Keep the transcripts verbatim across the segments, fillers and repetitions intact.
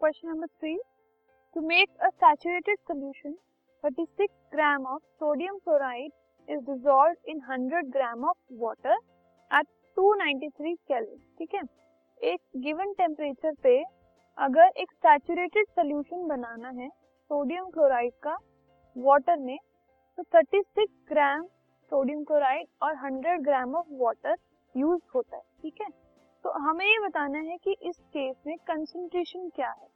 Question number three, to make a saturated solution thirty six gram of sodium chloride is dissolved in hundred gram of water at two ninety three kelvin. ठीक है, एक given temperature पे अगर एक saturated solution बनाना है sodium chloride का water में, तो thirty six gram sodium chloride और hundred gram of water use होता है। ठीक है, तो हमें ये बताना है कि इस केस में कंसंट्रेशन क्या है।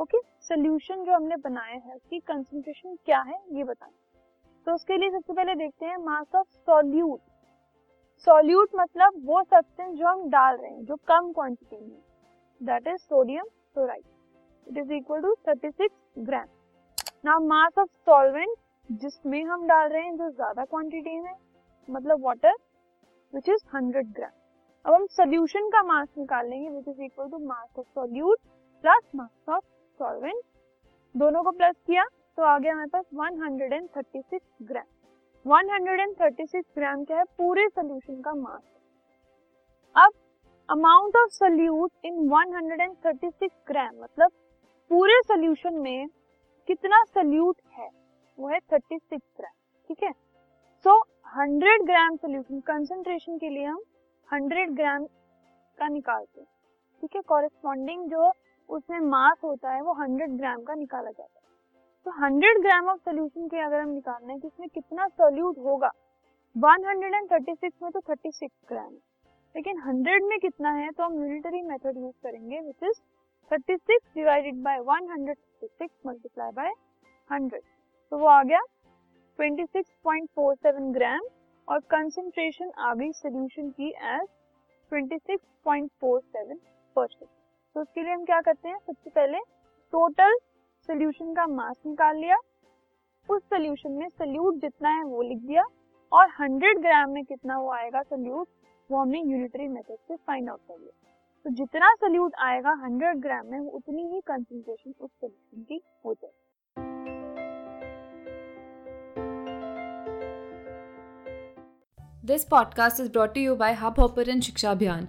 ओके, सॉल्यूशन जो हमने बनाया है उसकी कंसंट्रेशन क्या है ये बताना। तो उसके लिए सबसे पहले देखते हैं मास ऑफ सॉल्यूट। सॉल्यूट मतलब वो सब्सटेंस जो हम डाल रहे हैं जो कम क्वांटिटी में, that is sodium chloride. It is equal to thirty six gram. Now mass of solvent जिसमें हम डाल रहे हैं जो ज्यादा क्वांटिटी में, मतलब water, which is hundred gram. अब हम सॉल्यूशन का मास निकालेंगे which is equal to mass of solute plus mass of solvent. दोनों को प्लस किया तो आ गया हमारे पास one thirty six gram. One thirty six gram क्या है? पूरे सॉल्यूशन का मास। अब amount of solute in one thirty six gram मतलब पूरे सॉल्यूशन में कितना सॉल्यूट है वो है थर्टी सिक्स ग्राम। ठीक है, so hundred gram solution concentration के लिए हम हंड्रेड ग्राम का निकालते हैं। ठीक है, कॉरेस्पॉन्डिंग जो उसमें मास होता है वो हंड्रेड ग्राम का निकाला जाता है। तो हंड्रेड ग्राम ऑफ सॉल्यूशन के अगर हम निकालना है कि इसमें कितना सॉल्यूट होगा, वन थर्टी सिक्स में तो थर्टी सिक्स ग्राम, लेकिन हंड्रेड में कितना है तो हम यूनिटरी मेथड यूज करेंगे which is thirty six divided by one thirty six multiply by hundred. तो वो आ गया twenty six point four seven gram और कंसंट्रेशन आ गई सॉल्यूशन की as twenty six point four seven percent. तो उसके लिए हम क्या करते हैं, सबसे पहले टोटल सॉल्यूशन का मास निकाल लिया, उस सॉल्यूशन में सॉल्यूट जितना है वो लिख दिया और हंड्रेड ग्राम में कितना वो आएगा सॉल्यूट वो हमने यूनिटरी मेथड से फाइंड आउट कर लिया। तो जितना सॉल्यूट आएगा हंड्रेड ग्राम में उतनी ही कंसंट्रेशन उस सॉल्यूशन की हो जाएगी। This podcast is brought to you by hub hopper and Shiksha अभियान।